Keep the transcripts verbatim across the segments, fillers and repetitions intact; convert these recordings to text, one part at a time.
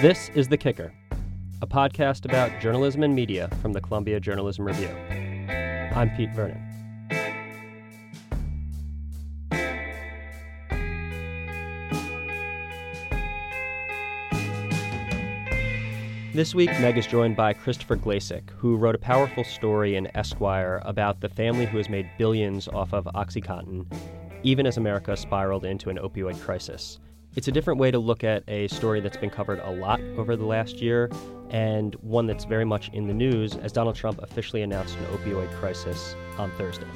This is The Kicker, a podcast about journalism and media from the Columbia Journalism Review. I'm Pete Vernon. This week, Meg is joined by Christopher Glasick, who wrote a powerful story in Esquire about the family who has made billions off of OxyContin, even as America spiraled into an opioid crisis. It's a different way to look at a story that's been covered a lot over the last year, and one that's very much in the news as Donald Trump officially announced an opioid crisis on Thursday.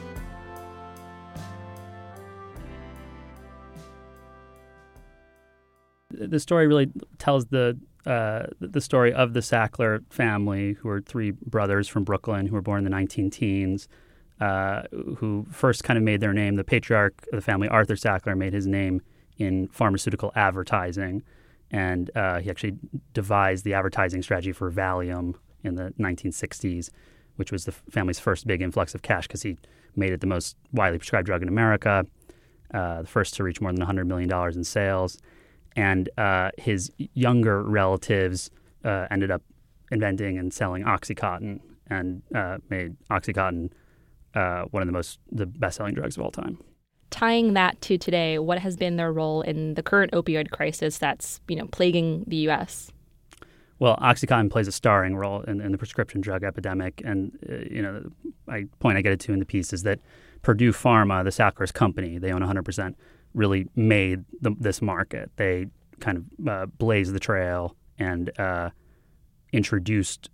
The story really tells the uh, the story of the Sackler family, who are three brothers from Brooklyn who were born in the nineteen teens, uh, who first kind of made their name. The patriarch of the family, Arthur Sackler, made his name in pharmaceutical advertising, and uh, he actually devised the advertising strategy for Valium in the nineteen sixties, which was the family's first big influx of cash because he made it the most widely prescribed drug in America, uh, the first to reach more than one hundred million dollars in sales. And uh, his younger relatives uh, ended up inventing and selling OxyContin and uh, made OxyContin uh, one of the most the best-selling drugs of all time. Tying that to today, what has been their role in the current opioid crisis that's, you know, plaguing the U S? Well, OxyContin plays a starring role in, in the prescription drug epidemic. And, uh, you know, the point I get it to in the piece is that Purdue Pharma, the Sackler's company, they own one hundred percent, really made the, this market. They kind of uh, blazed the trail and uh, introduced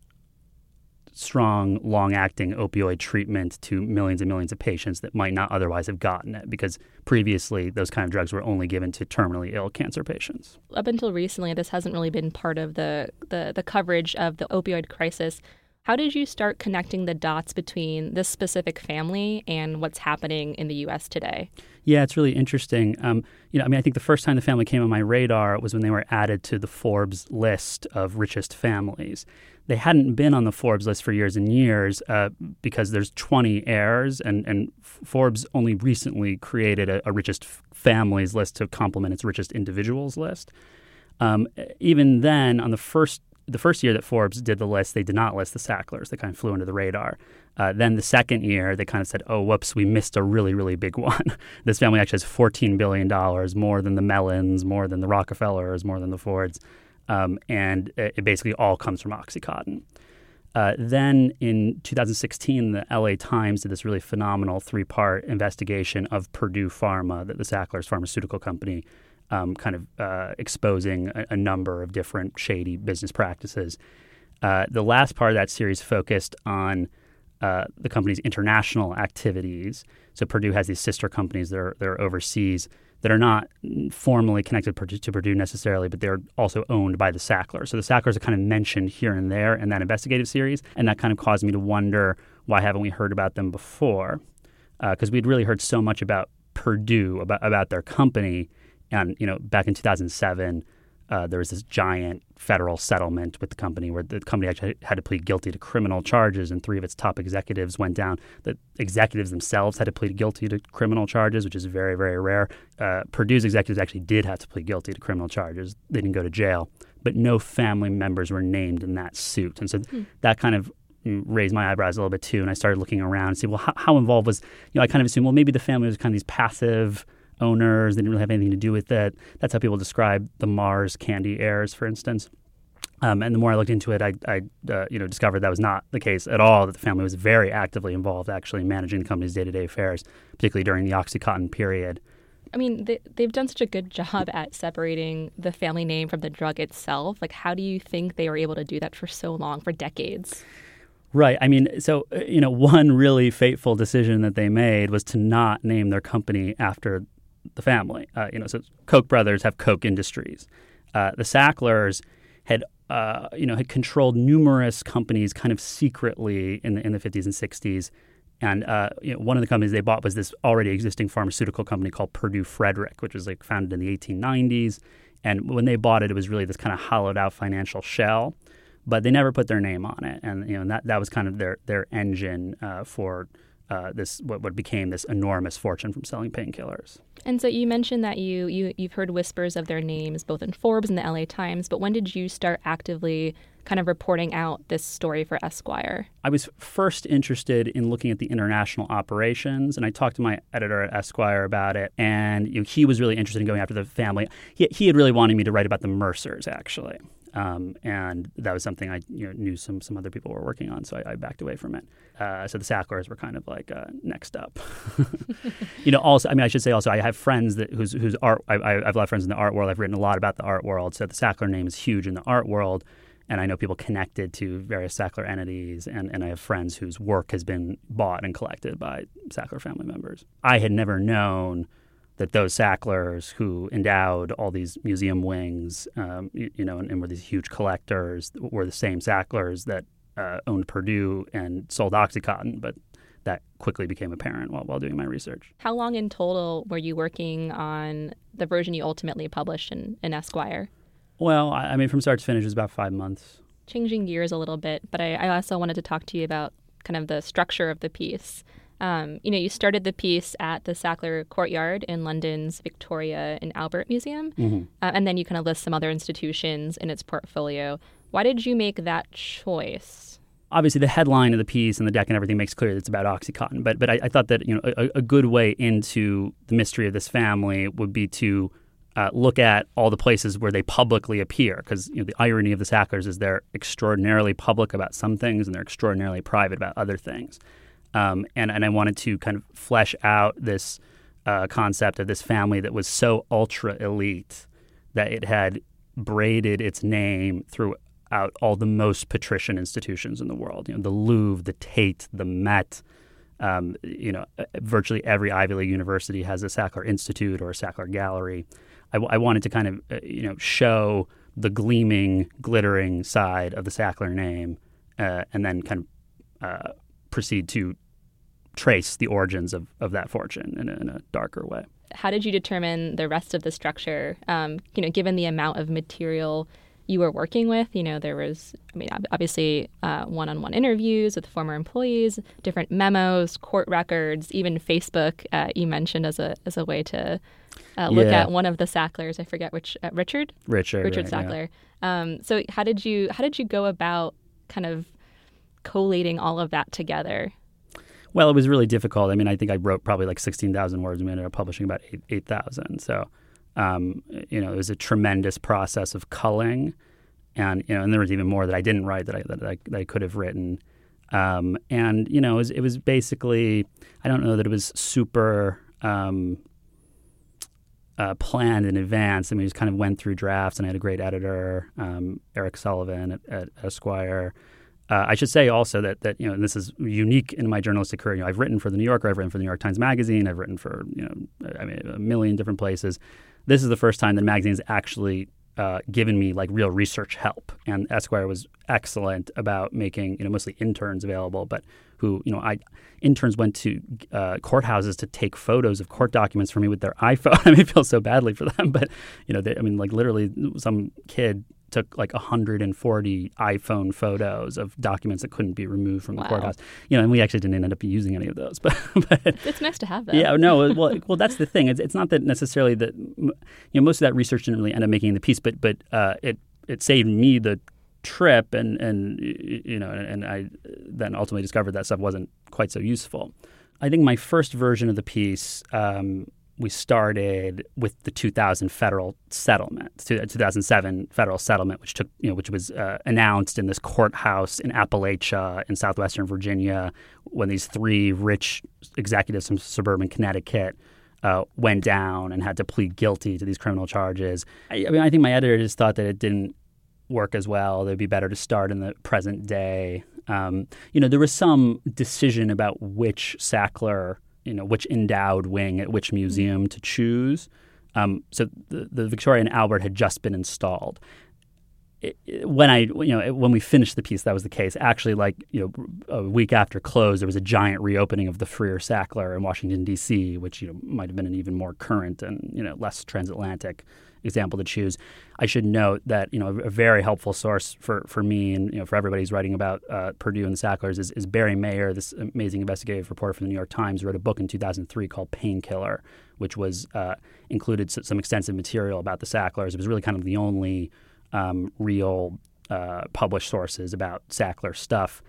strong, long-acting opioid treatment to millions and millions of patients that might not otherwise have gotten it, because previously those kind of drugs were only given to terminally ill cancer patients. Up until recently, this hasn't really been part of the, the, the coverage of the opioid crisis. How did you start connecting the dots between this specific family and what's happening in the U S today? Yeah, it's really interesting. Um, you know, I mean, I think the first time the family came on my radar was when they were added to the Forbes list of richest families. They hadn't been on the Forbes list for years and years uh, because there's twenty heirs, and, and Forbes only recently created a, a richest families list to complement its richest individuals list. Um, even then, on the first The first year that Forbes did the list, they did not list the Sacklers. They kind of flew under the radar. Uh, then the second year, they kind of said, oh, whoops, we missed a really, really big one. This family actually has fourteen billion dollars, more than the Mellons, more than the Rockefellers, more than the Fords. Um, and it, it basically all comes from OxyContin. Uh, then in two thousand sixteen, the L A Times did this really phenomenal three-part investigation of Purdue Pharma, the, the Sackler's pharmaceutical company, Um, kind of uh, exposing a, a number of different shady business practices. Uh, the last part of that series focused on uh, the company's international activities. So Purdue has these sister companies that are, that are overseas that are not formally connected to Purdue necessarily, but they're also owned by the Sacklers. So the Sacklers are kind of mentioned here and there in that investigative series, and that kind of caused me to wonder, why haven't we heard about them before? Because uh, we'd really heard so much about Purdue, about, about their company. And, you know, back in two thousand seven, uh, there was this giant federal settlement with the company where the company actually had to plead guilty to criminal charges, and three of its top executives went down. The executives themselves had to plead guilty to criminal charges, which is very, very rare. Uh, Purdue's executives actually did have to plead guilty to criminal charges. They didn't go to jail, but no family members were named in that suit. And so mm. that kind of raised my eyebrows a little bit, too, and I started looking around and see, well, how, how involved was, you know, I kind of assumed, well, maybe the family was kind of these passive owners, they didn't really have anything to do with it. That's how people describe the Mars candy heirs, for instance. Um, and the more I looked into it, I, I uh, you know, discovered that was not the case at all, that the family was very actively involved, actually, in managing the company's day-to-day affairs, particularly during the OxyContin period. I mean, they, they've done such a good job at separating the family name from the drug itself. Like, how do you think they were able to do that for so long, for decades? Right. I mean, so, you know, one really fateful decision that they made was to not name their company after the family. Uh, you know, so Koch brothers have Koch Industries. Uh, the Sacklers had, uh, you know, had controlled numerous companies kind of secretly in the in the fifties and sixties. And uh, you know, one of the companies they bought was this already existing pharmaceutical company called Purdue Frederick, which was like founded in the eighteen nineties. And when they bought it, it was really this kind of hollowed out financial shell. But they never put their name on it. And, you know, that, that was kind of their, their engine uh, for uh, this what, what became this enormous fortune from selling painkillers. And so you mentioned that you, you, you've heard whispers of their names both in Forbes and the L A Times, but when did you start actively kind of reporting out this story for Esquire? I was first interested in looking at the international operations, and I talked to my editor at Esquire about it, and you know, he was really interested in going after the family. He, he had really wanted me to write about the Mercers, actually. Um, and that was something I you know, knew some some other people were working on, so I, I backed away from it. Uh, so the Sacklers were kind of like uh, next up. you know, also, I mean, I should say also, I have friends that whose whose art. I, I have a lot of friends in the art world. I've written a lot about the art world, so the Sackler name is huge in the art world, and I know people connected to various Sackler entities, and, and I have friends whose work has been bought and collected by Sackler family members. I had never known that those Sacklers who endowed all these museum wings, um, you, you know, and, and were these huge collectors, were the same Sacklers that uh, owned Purdue and sold OxyContin, but that quickly became apparent while while doing my research. How long in total were you working on the version you ultimately published in, in Esquire? Well, I, I mean, from start to finish, it was about five months. Changing gears a little bit, but I, I also wanted to talk to you about kind of the structure of the piece. Um, you know, you started the piece at the Sackler Courtyard in London's Victoria and Albert Museum, mm-hmm. uh, and then you kind of list some other institutions in its portfolio. Why did you make that choice? Obviously, the headline of the piece and the deck and everything makes clear that it's about OxyContin, but but I, I thought that you know a, a good way into the mystery of this family would be to uh, look at all the places where they publicly appear, because you know, the irony of the Sacklers is they're extraordinarily public about some things and they're extraordinarily private about other things. Um, and, and I wanted to kind of flesh out this uh, concept of this family that was so ultra elite that it had braided its name throughout all the most patrician institutions in the world. You know, the Louvre, the Tate, the Met, um, you know, virtually every Ivy League university has a Sackler Institute or a Sackler Gallery. I, I wanted to kind of, uh, you know, show the gleaming, glittering side of the Sackler name uh, and then kind of... Uh, proceed to trace the origins of, of that fortune in a, in a darker way. How did you determine the rest of the structure, um, you know, given the amount of material you were working with? You know, there was, I mean, obviously uh, one-on-one interviews with former employees, different memos, court records, even Facebook uh, you mentioned as a as a way to uh, look yeah. at one of the Sacklers. I forget which, uh, Richard? Richard. Richard right, Sackler. Yeah. Um, so how did you how did you go about kind of collating all of that together? Well, it was really difficult. I mean, I think I wrote probably like sixteen thousand words. We ended up publishing about eight thousand. So, um, you know, it was a tremendous process of culling. And, you know, and there was even more that I didn't write that I that I, that I could have written. Um, and, you know, it was, it was basically, I don't know that it was super um, uh, planned in advance. I mean, we just kind of went through drafts, and I had a great editor, um, Eric Sullivan at, at Esquire. Uh, I should say also that, that you know, and this is unique in my journalistic career. You know, I've written for The New Yorker, I've written for The New York Times Magazine, I've written for, you know, I mean, a million different places. This is the first time that magazine's actually uh, given me, like, real research help. And Esquire was excellent about making, you know, mostly interns available, but who, you know, I interns went to uh, courthouses to take photos of court documents for me with their iPhone. I mean, I feel so badly for them, but, you know, they, I mean, like, literally some kid took like one hundred forty iPhone photos of documents that couldn't be removed from the wow. courthouse. You know, and we actually didn't end up using any of those. But, but it's nice to have that. Yeah, no, well, well, that's the thing. It's, it's not that necessarily that, you know, most of that research didn't really end up making the piece, but but uh, it it saved me the trip, and and you know, and I then ultimately discovered that stuff wasn't quite so useful. I think my first version of the piece. Um, We started with the two thousand federal settlement, two thousand seven federal settlement, which took, you know, which was uh, announced in this courthouse in Appalachia in southwestern Virginia, when these three rich executives from suburban Connecticut uh, went down and had to plead guilty to these criminal charges. I, I mean, I think my editor just thought that it didn't work as well. It'd be better to start in the present day. Um, you know, there was some decision about which Sackler. You know, which endowed wing at which museum to choose. Um, so the, the Victoria and Albert had just been installed. when I, you know, when we finished the piece, that was the case. Actually, like, you know, a week after close, there was a giant reopening of the Freer Sackler in Washington, D C, which, you know, might have been an even more current and, you know, less transatlantic example to choose. I should note that, you know, a very helpful source for, for me and, you know, for everybody who's writing about uh, Purdue and the Sacklers is, is Barry Mayer, this amazing investigative reporter from the New York Times, wrote a book in two thousand three called Painkiller, which was uh, included some extensive material about the Sacklers. It was really kind of the only Um, real uh, published sources about Sackler stuff.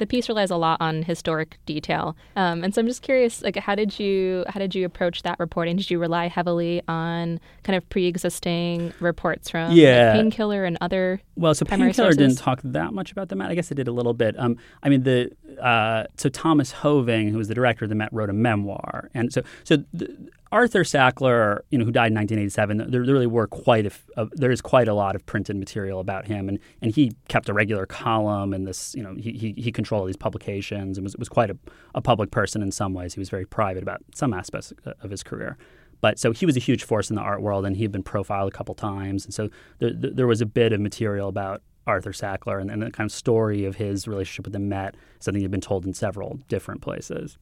The piece relies a lot on historic detail, um, and so I'm just curious, like, how did you how did you approach that reporting? Did you rely heavily on kind of pre-existing reports from yeah. like, Painkiller and other? Well, so Painkiller didn't talk that much about the Met. I guess it did a little bit. Um, I mean, the uh, so Thomas Hoving, who was the director of the Met, wrote a memoir, and so so. The, Arthur Sackler, you know, who died in nineteen eighty-seven, there really were quite a, a there is quite a lot of printed material about him, and, and he kept a regular column, and this, you know, he he, he controlled these publications and was was quite a, a public person in some ways. He was very private about some aspects of his career, but so he was a huge force in the art world, and he had been profiled a couple times, and so there there was a bit of material about Arthur Sackler and, and the kind of story of his relationship with the Met, something he'd been told in several different places.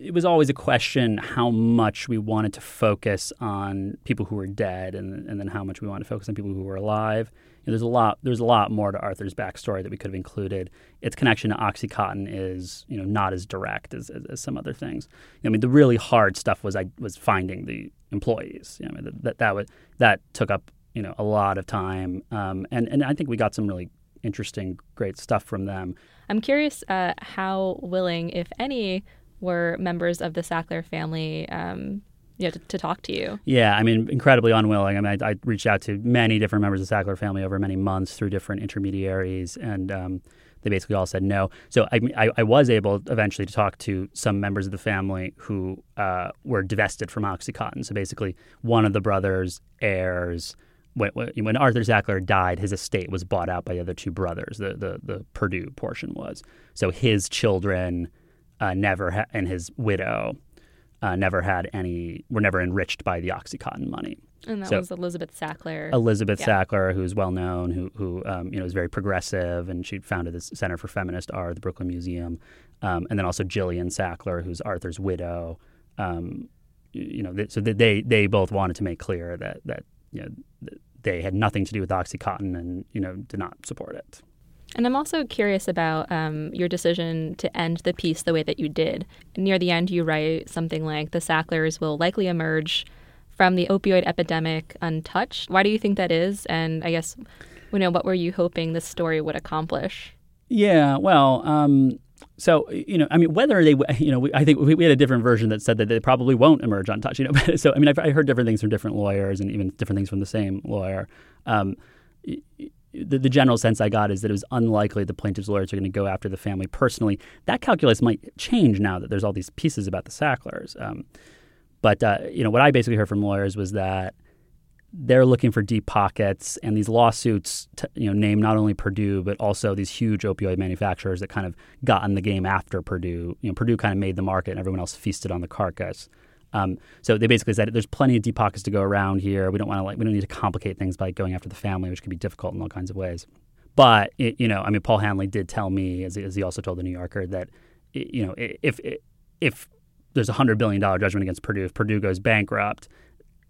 It was always a question how much we wanted to focus on people who were dead, and, and then how much we wanted to focus on people who were alive. You know, there's a lot. There's a lot more to Arthur's backstory that we could have included. Its connection to OxyContin is, you know, not as direct as, as, as some other things. I mean, the really hard stuff was I was finding the employees. You know, I mean, that that was, that took up, you know, a lot of time, um, and and I think we got some really interesting, great stuff from them. I'm curious uh, how willing, if any, were members of the Sackler family um, you know, to, to talk to you? Yeah, I mean, incredibly unwilling. I mean, I, I reached out to many different members of the Sackler family over many months through different intermediaries, and um, they basically all said no. So I, I, I was able eventually to talk to some members of the family who uh, were divested from OxyContin. So basically, one of the brothers' heirs, when, when Arthur Sackler died, his estate was bought out by the other two brothers, the, the, the Purdue portion was. So his children... Uh, never ha- and his widow uh, never had any, were never enriched by the OxyContin money. And that so, was Elizabeth Sackler. Elizabeth yeah. Sackler, who's well known, who who um, you know, is very progressive, and she founded the Center for Feminist Art at the Brooklyn Museum, um, and then also Jillian Sackler, who's Arthur's widow. Um, you know, th- so they they both wanted to make clear that that you know th- they had nothing to do with OxyContin, and, you know, did not support it. And I'm also curious about um, your decision to end the piece the way that you did. Near the end, you write something like, the Sacklers will likely emerge from the opioid epidemic untouched. Why do you think that is? And I guess, you know, what were you hoping this story would accomplish? Yeah, well, um, so, you know, I mean, whether they, you know, we, I think we, we had a different version that said that they probably won't emerge untouched. You know, so, I mean, I've, I heard different things from different lawyers and even different things from the same lawyer. Um y- The, the general sense I got is that it was unlikely the plaintiff's lawyers are going to go after the family personally. That calculus might change now that there's all these pieces about the Sacklers. Um, but, uh, you know, what I basically heard from lawyers was that they're looking for deep pockets, and these lawsuits, t- you know, name not only Purdue, but also these huge opioid manufacturers that kind of got in the game after Purdue. You know, Purdue kind of made the market and everyone else feasted on the carcass. Um, so they basically said, there's plenty of deep pockets to go around here. We don't want to, like, we don't need to complicate things by going after the family, which could be difficult in all kinds of ways. But, it, you know, I mean, Paul Hanley did tell me, as, as he also told the New Yorker, that, it, you know, if if there's a one hundred billion dollars judgment against Purdue, if Purdue goes bankrupt,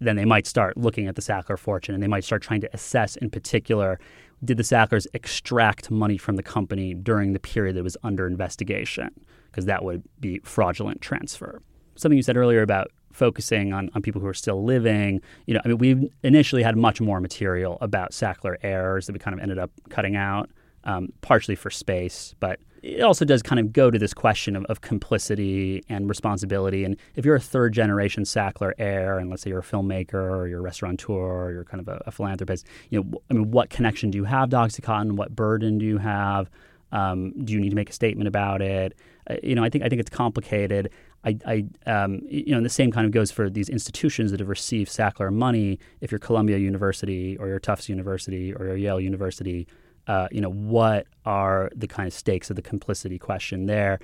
then they might start looking at the Sackler fortune, and they might start trying to assess in particular, did the Sacklers extract money from the company during the period that was under investigation? Because that would be fraudulent transfer. Something you said earlier about focusing on, on people who are still living, you know, I mean, we initially had much more material about Sackler heirs that we kind of ended up cutting out, um, partially for space. But it also does kind of go to this question of, of complicity and responsibility. And if you're a third-generation Sackler heir, and let's say you're a filmmaker or you're a restaurateur or you're kind of a, a philanthropist, you know, I mean, what connection do you have to OxyContin? What burden do you have? Um, do you need to make a statement about it? Uh, you know, I think I think it's complicated. I, I um, you know, and the same kind of goes for these institutions that have received Sackler money. If you're Columbia University or you're Tufts University or you're Yale University, uh, you know, what are the kind of stakes of the complicity question there?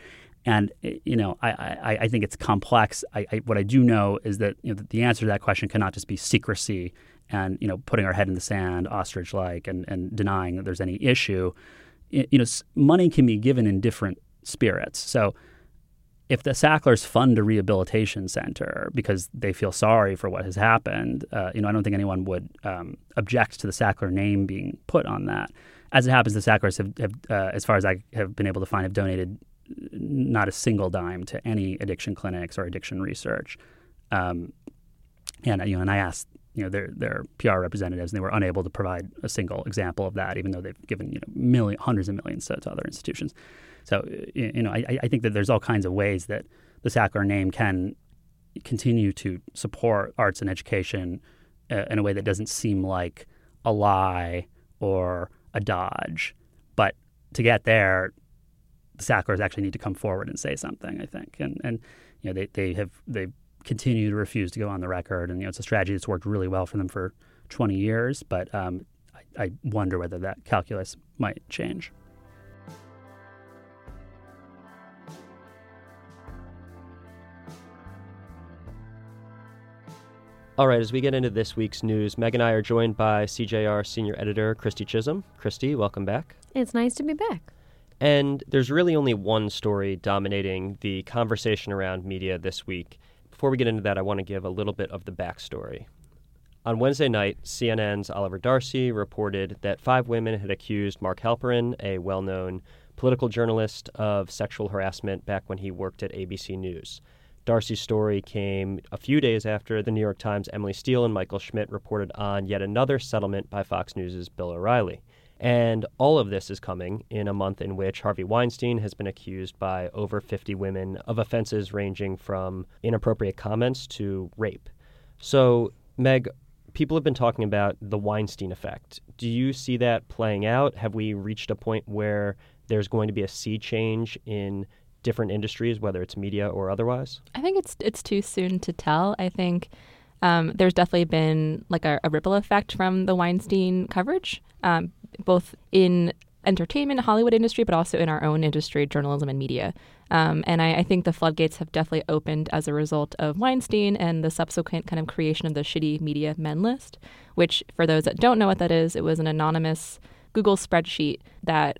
And, you know, I, I, I think it's complex. I, I, what I do know is that, you know, the answer to that question cannot just be secrecy and, you know, putting our head in the sand, ostrich-like, and, and denying that there's any issue, you know, money can be given in different spirits. So if the Sacklers fund a rehabilitation center because they feel sorry for what has happened, uh, you know, I don't think anyone would um, object to the Sackler name being put on that. As it happens, the Sacklers have, have uh, as far as I have been able to find, have donated not a single dime to any addiction clinics or addiction research. Um, and, you know, and I asked, you know, their their P R representatives, and they were unable to provide a single example of that, even though they've given, you know, million, hundreds of millions to, to other institutions. So, you know, I, I think that there's all kinds of ways that the Sackler name can continue to support arts and education uh, in a way that doesn't seem like a lie or a dodge. But to get there, the Sacklers actually need to come forward and say something, I think. And, and you know, they, they have they continue to refuse to go on the record. And, you know, it's a strategy that's worked really well for them for twenty years. But um, I, I wonder whether that calculus might change. All right, as we get into this week's news, Meg and I are joined by C J R senior editor Christy Chisholm. Christy, welcome back. It's nice to be back. And there's really only one story dominating the conversation around media this week. Before we get into that, I want to give a little bit of the backstory. On Wednesday night, C N N's Oliver Darcy reported that five women had accused Mark Halperin, a well-known political journalist, of sexual harassment back when he worked at A B C News. Darcy's story came a few days after the New York Times' Emily Steele and Michael Schmidt reported on yet another settlement by Fox News' Bill O'Reilly. And all of this is coming in a month in which Harvey Weinstein has been accused by over fifty women of offenses ranging from inappropriate comments to rape. So, Meg, people have been talking about the Weinstein effect. Do you see that playing out? Have we reached a point where there's going to be a sea change in different industries, whether it's media or otherwise? I think it's it's too soon to tell. I think um, there's definitely been like a, a ripple effect from the Weinstein coverage, um, both in entertainment, Hollywood industry, but also in our own industry, journalism and media. Um, and I, I think the floodgates have definitely opened as a result of Weinstein and the subsequent kind of creation of the shitty media men list, which for those that don't know what that is, it was an anonymous Google spreadsheet that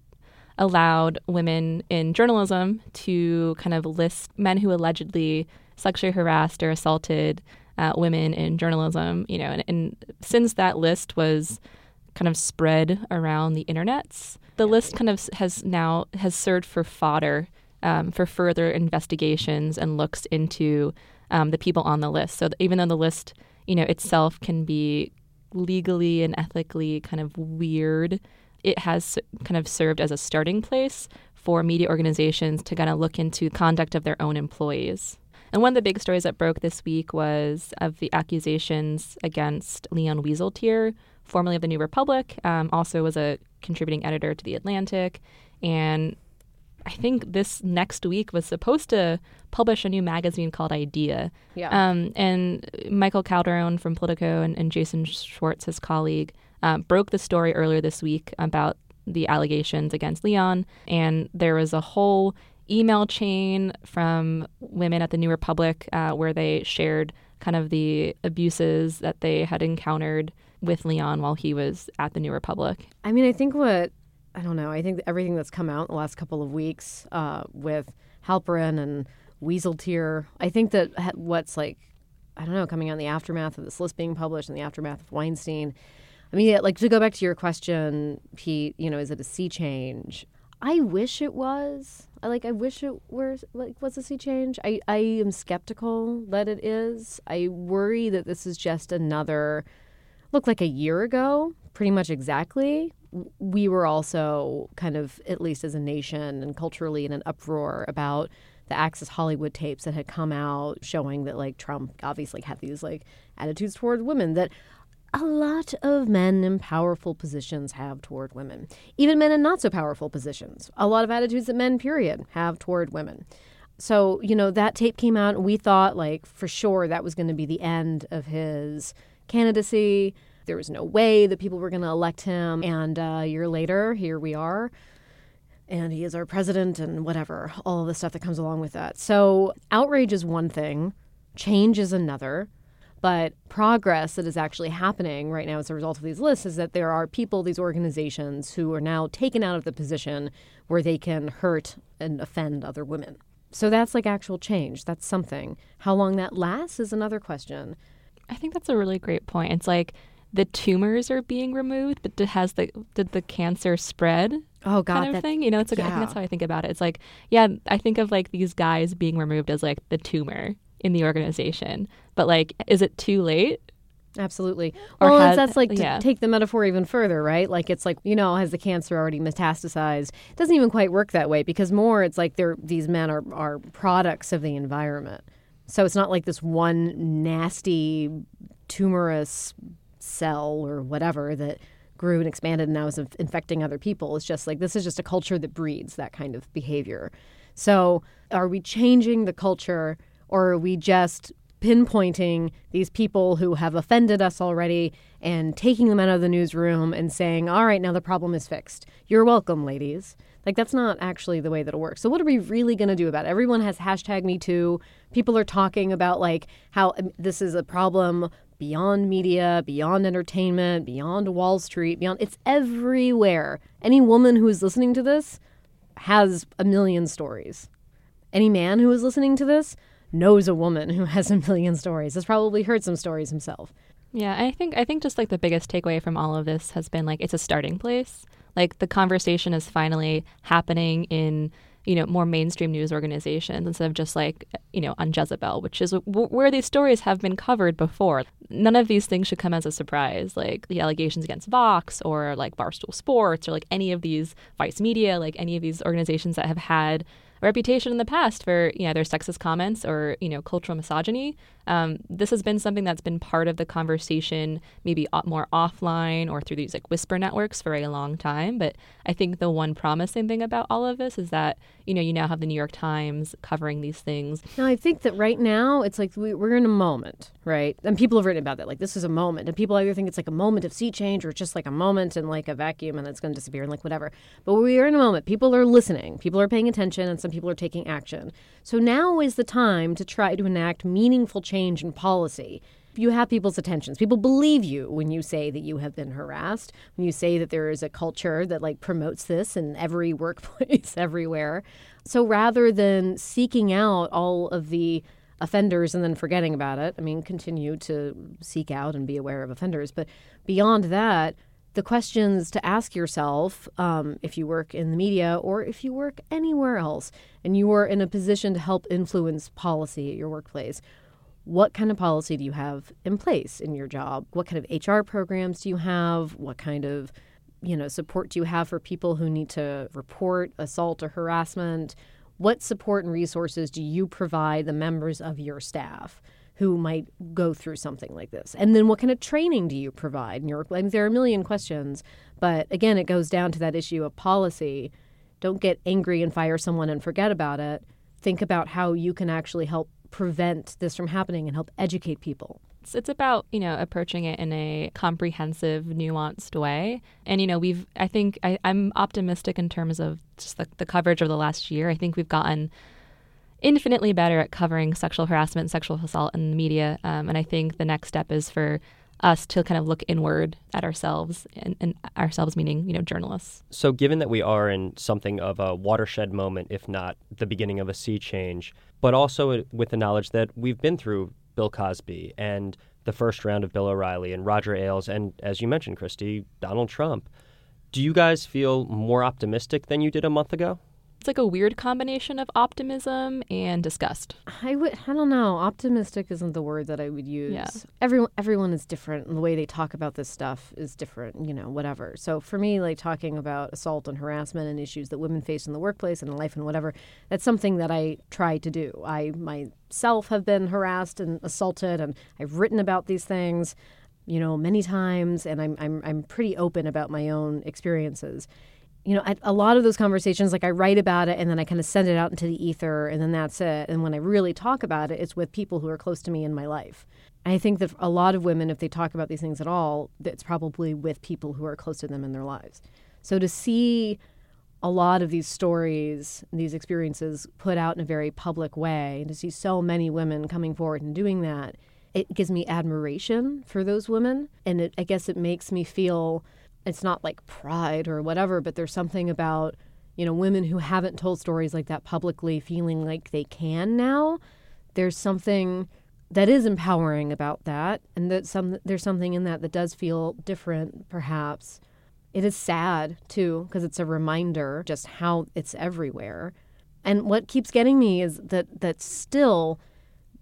allowed women in journalism to kind of list men who allegedly sexually harassed or assaulted uh, women in journalism, you know, and, and since that list was kind of spread around the internets, the list kind of has now has served for fodder um, for further investigations and looks into um, the people on the list. So even though the list, you know, itself can be legally and ethically kind of weird, it has kind of served as a starting place for media organizations to kind of look into conduct of their own employees. And one of the big stories that broke this week was of the accusations against Leon Wieseltier, formerly of the New Republic, um, also was a contributing editor to The Atlantic. And I think this next week was supposed to publish a new magazine called Idea. Yeah. Um, and Michael Calderon from Politico and, and Jason Schwartz, his colleague, Uh, broke the story earlier this week about the allegations against Leon. And there was a whole email chain from women at the New Republic uh, where they shared kind of the abuses that they had encountered with Leon while he was at the New Republic. I mean, I think what, I don't know, I think everything that's come out in the last couple of weeks uh, with Halperin and Wieseltier, I think that what's like, I don't know, coming out in the aftermath of this list being published and the aftermath of Weinstein, I mean, like, to go back to your question, Pete, you know, is it a sea change? I wish it was. I like, I wish it were, like, what's a sea change? I, I am skeptical that it is. I worry that this is just another, look, like a year ago, pretty much exactly, we were also kind of, at least as a nation and culturally, in an uproar about the Access Hollywood tapes that had come out showing that, like, Trump obviously had these, like, attitudes toward women that a lot of men in powerful positions have toward women, even men in not so powerful positions. A lot of attitudes that men, period, have toward women. So, you know, that tape came out and we thought, like, for sure that was going to be the end of his candidacy. There was no way that people were going to elect him. And uh, a year later, here we are. And he is our president and whatever, all of the stuff that comes along with that. So outrage is one thing. Change is another. But progress that is actually happening right now as a result of these lists is that there are people, these organizations, who are now taken out of the position where they can hurt and offend other women. So that's like actual change. That's something. How long that lasts is another question. I think that's a really great point. It's like the tumors are being removed, but has the did the cancer spread? Oh God, kind of thing. You know, it's like, yeah. I think that's how I think about it. It's like, yeah, I think of like these guys being removed as like the tumor in the organization, but like, is it too late? Absolutely. Or well, has, that's like to yeah. take the metaphor even further, right? Like it's like, you know, has the cancer already metastasized? It doesn't even quite work that way because more it's like they're these men are are products of the environment. So it's not like this one nasty tumorous cell or whatever that grew and expanded and now is infecting other people. It's just like this is just a culture that breeds that kind of behavior. So are we changing the culture or are we just pinpointing these people who have offended us already and taking them out of the newsroom and saying, all right, now the problem is fixed. You're welcome, ladies. Like, that's not actually the way that it works. So what are we really going to do about it? Everyone has hashtag Me Too. People are talking about, like, how this is a problem beyond media, beyond entertainment, beyond Wall Street, beyond. It's everywhere. Any woman who is listening to this has a million stories. Any man who is listening to this knows a woman who has a million stories, has probably heard some stories himself. Yeah, I think I think just like the biggest takeaway from all of this has been like it's a starting place. Like the conversation is finally happening in, you know, more mainstream news organizations instead of just like, you know, on Jezebel, which is w- where these stories have been covered before. None of these things should come as a surprise, like the allegations against Vox or like Barstool Sports or like any of these Vice Media, like any of these organizations that have had reputation in the past for, you know, their sexist comments or, you know, cultural misogyny. Um, this has been something that's been part of the conversation, maybe more offline or through these like whisper networks for a long time. But I think the one promising thing about all of this is that, you know, you now have the New York Times covering these things. Now, I think that right now it's like we, we're in a moment, right? And people have written about that. Like this is a moment. And people either think it's like a moment of sea change or just like a moment in like a vacuum and it's going to disappear and like whatever. But we are in a moment. People are listening. People are paying attention and some people are taking action. So now is the time to try to enact meaningful change in policy. You have people's attentions. People believe you when you say that you have been harassed, when you say that there is a culture that like promotes this in every workplace everywhere. So rather than seeking out all of the offenders and then forgetting about it, I mean, continue to seek out and be aware of offenders. But beyond that, the questions to ask yourself um, if you work in the media or if you work anywhere else and you are in a position to help influence policy at your workplace, what kind of policy do you have in place in your job? What kind of H R programs do you have? What kind of, you know, support do you have for people who need to report assault or harassment? What support and resources do you provide the members of your staff who might go through something like this? And then what kind of training do you provide? And you're, I mean, there are a million questions, but again, it goes down to that issue of policy. Don't get angry and fire someone and forget about it. Think about how you can actually help prevent this from happening and help educate people. It's, it's about, you know, approaching it in a comprehensive, nuanced way. And, you know, we've, I think, I, I'm optimistic in terms of just the, the coverage of the last year. I think we've gotten infinitely better at covering sexual harassment and sexual assault in the media. Um, and I think the next step is for us to kind of look inward at ourselves and, and ourselves meaning, you know, journalists. So given that we are in something of a watershed moment, if not the beginning of a sea change, but also with the knowledge that we've been through Bill Cosby and the first round of Bill O'Reilly and Roger Ailes and, as you mentioned, Christy, Donald Trump, do you guys feel more optimistic than you did a month ago? It's like a weird combination of optimism and disgust. I would, I don't know. Optimistic isn't the word that I would use. Yeah. Everyone, everyone is different, and the way they talk about this stuff is different, you know, whatever. So for me, like talking about assault and harassment and issues that women face in the workplace and in life and whatever, that's something that I try to do. I myself have been harassed and assaulted, and I've written about these things, you know, many times, and I'm I'm I'm pretty open about my own experiences. You know, a lot of those conversations, like I write about it and then I kind of send it out into the ether and then that's it. And when I really talk about it, it's with people who are close to me in my life. I think that a lot of women, if they talk about these things at all, it's probably with people who are close to them in their lives. So to see a lot of these stories, these experiences put out in a very public way, and to see so many women coming forward and doing that it gives me admiration for those women. And it, I guess it makes me feel, it's not like pride or whatever, but there's something about, you know, women who haven't told stories like that publicly feeling like they can now. There's something that is empowering about that. And that some there's something in that that does feel different, perhaps. It is sad, too, because it's a reminder just how it's everywhere. And what keeps getting me is that that still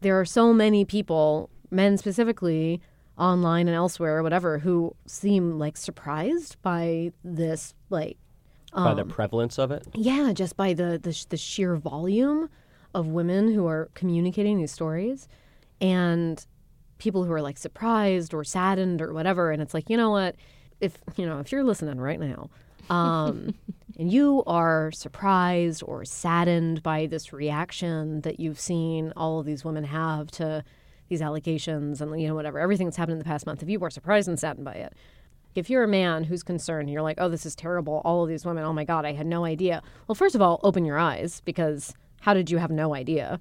there are so many people, men specifically, online and elsewhere, whatever, who seem like surprised by this, like um, by the prevalence of it. Yeah, just by the the, the sheer volume of women who are communicating these stories, and people who are like surprised or saddened or whatever. And it's like, you know what, if you know if you're listening right now. Um, and you are surprised or saddened by this reaction that you've seen all of these women have to these allegations and, you know, whatever, everything that's happened in the past month. If you are surprised and saddened by it, if you're a man who's concerned, you're like, oh, this is terrible. All of these women. Oh, my God, I had no idea. Well, first of all, open your eyes, because how did you have no idea?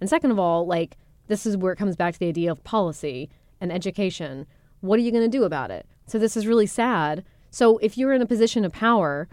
And second of all, like, this is where it comes back to the idea of policy and education. What are you going to do about it? So this is really sad. So if you're in a position of power,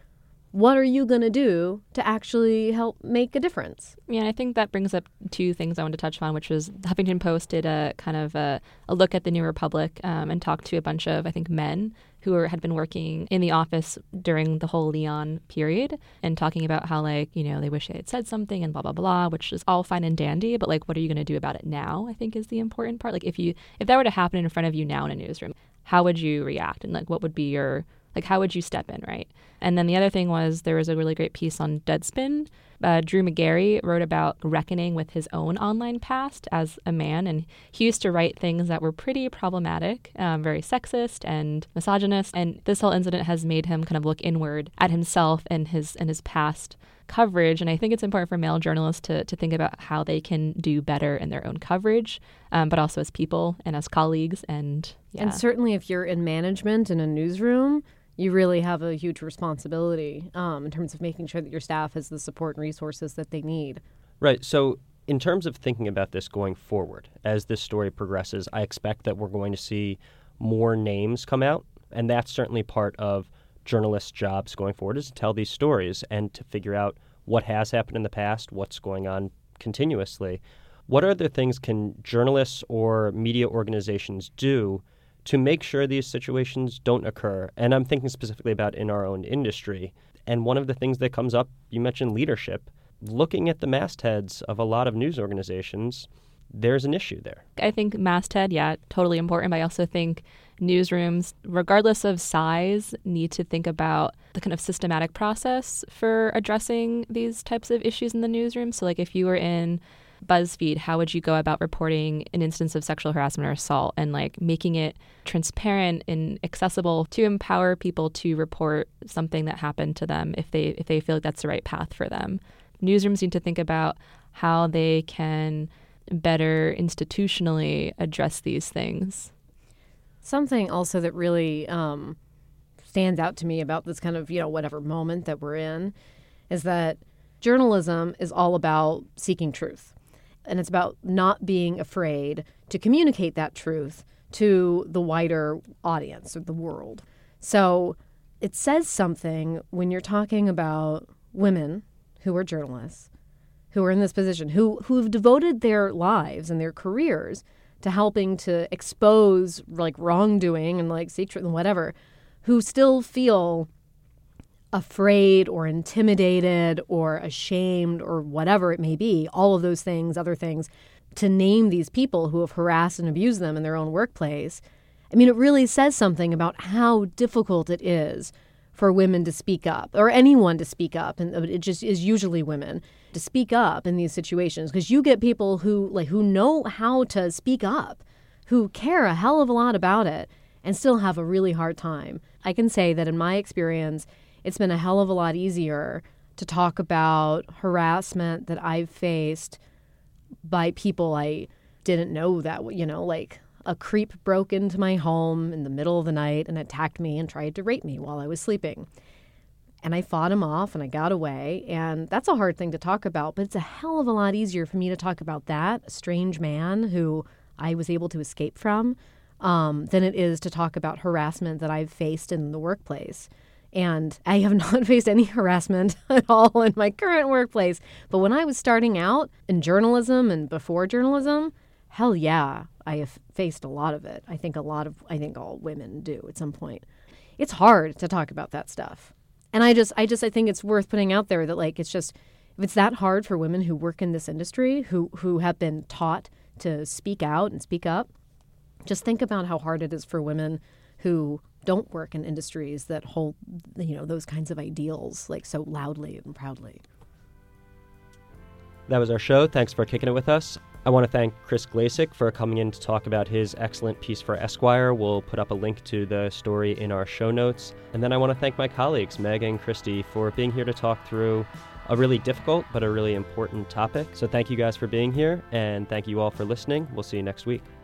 what are you going to do to actually help make a difference? Yeah, I think that brings up two things I want to touch on, which was Huffington Post did a kind of a, a look at the New Republic um, and talked to a bunch of, I think, men who were, had been working in the office during the whole Leon period and talking about how, like, you know, they wish they had said something and blah, blah, blah, which is all fine and dandy. But, like, what are you going to do about it now, I think, is the important part. Like, if you if that were to happen in front of you now in a newsroom, how would you react? And, like, what would be your... Like, how would you step in, right? And then the other thing was there was a really great piece on Deadspin. Uh, Drew McGarry wrote about reckoning with his own online past as a man. And he used to write things that were pretty problematic, um, very sexist and misogynist. And this whole incident has made him kind of look inward at himself and his and his past coverage. And I think it's important for male journalists to, to think about how they can do better in their own coverage, um, but also as people and as colleagues. And, yeah. And certainly if you're in management in a newsroom, you really have a huge responsibility um, in terms of making sure that your staff has the support and resources that they need. Right. So in terms of thinking about this going forward, as this story progresses, I expect that we're going to see more names come out. And that's certainly part of journalists' jobs going forward, is to tell these stories and to figure out what has happened in the past, what's going on continuously. What other things can journalists or media organizations do to make sure these situations don't occur? And I'm thinking specifically about in our own industry. And one of the things that comes up, you mentioned leadership. Looking at the mastheads of a lot of news organizations, there's an issue there. I think masthead, yeah, totally important. But I also think newsrooms, regardless of size, need to think about the kind of systematic process for addressing these types of issues in the newsroom. So like if you were in BuzzFeed, how would you go about reporting an instance of sexual harassment or assault, and like making it transparent and accessible to empower people to report something that happened to them if they if they feel like that's the right path for them. Newsrooms need to think about how they can better institutionally address these things. Something also that really um, stands out to me about this kind of, you know, whatever moment that we're in is that journalism is all about seeking truth. And it's about not being afraid to communicate that truth to the wider audience or the world. So it says something when you're talking about women who are journalists, who are in this position, who who have devoted their lives and their careers to helping to expose like wrongdoing and like seek truth and whatever, who still feel afraid or intimidated or ashamed or whatever it may be, all of those things, other things, to name these people who have harassed and abused them in their own workplace. I mean, it really says something about how difficult it is for women to speak up, or anyone to speak up. And it just is usually women to speak up in these situations, because you get people who like who know how to speak up, who care a hell of a lot about it and still have a really hard time. I can say that in my experience, it's been a hell of a lot easier to talk about harassment that I've faced by people I didn't know that, you know, like a creep broke into my home in the middle of the night and attacked me and tried to rape me while I was sleeping. And I fought him off and I got away. And that's a hard thing to talk about, but it's a hell of a lot easier for me to talk about that, a strange man who I was able to escape from um, than it is to talk about harassment that I've faced in the workplace. And I have not faced any harassment at all in my current workplace. But when I was starting out in journalism and before journalism, hell yeah, I have faced a lot of it. I think a lot of, I think all women do at some point. It's hard to talk about that stuff. And I just, I just, I think it's worth putting out there that, like, it's just, if it's that hard for women who work in this industry, who, who have been taught to speak out and speak up, just think about how hard it is for women who don't work in industries that hold, you know, those kinds of ideals, like, so loudly and proudly. That was our show. Thanks for kicking it with us. I want to thank Chris Glasick for coming in to talk about his excellent piece for Esquire. We'll put up a link to the story in our show notes. And then I want to thank my colleagues, Meg and Christy, for being here to talk through a really difficult but a really important topic. So thank you guys for being here, and thank you all for listening. We'll see you next week.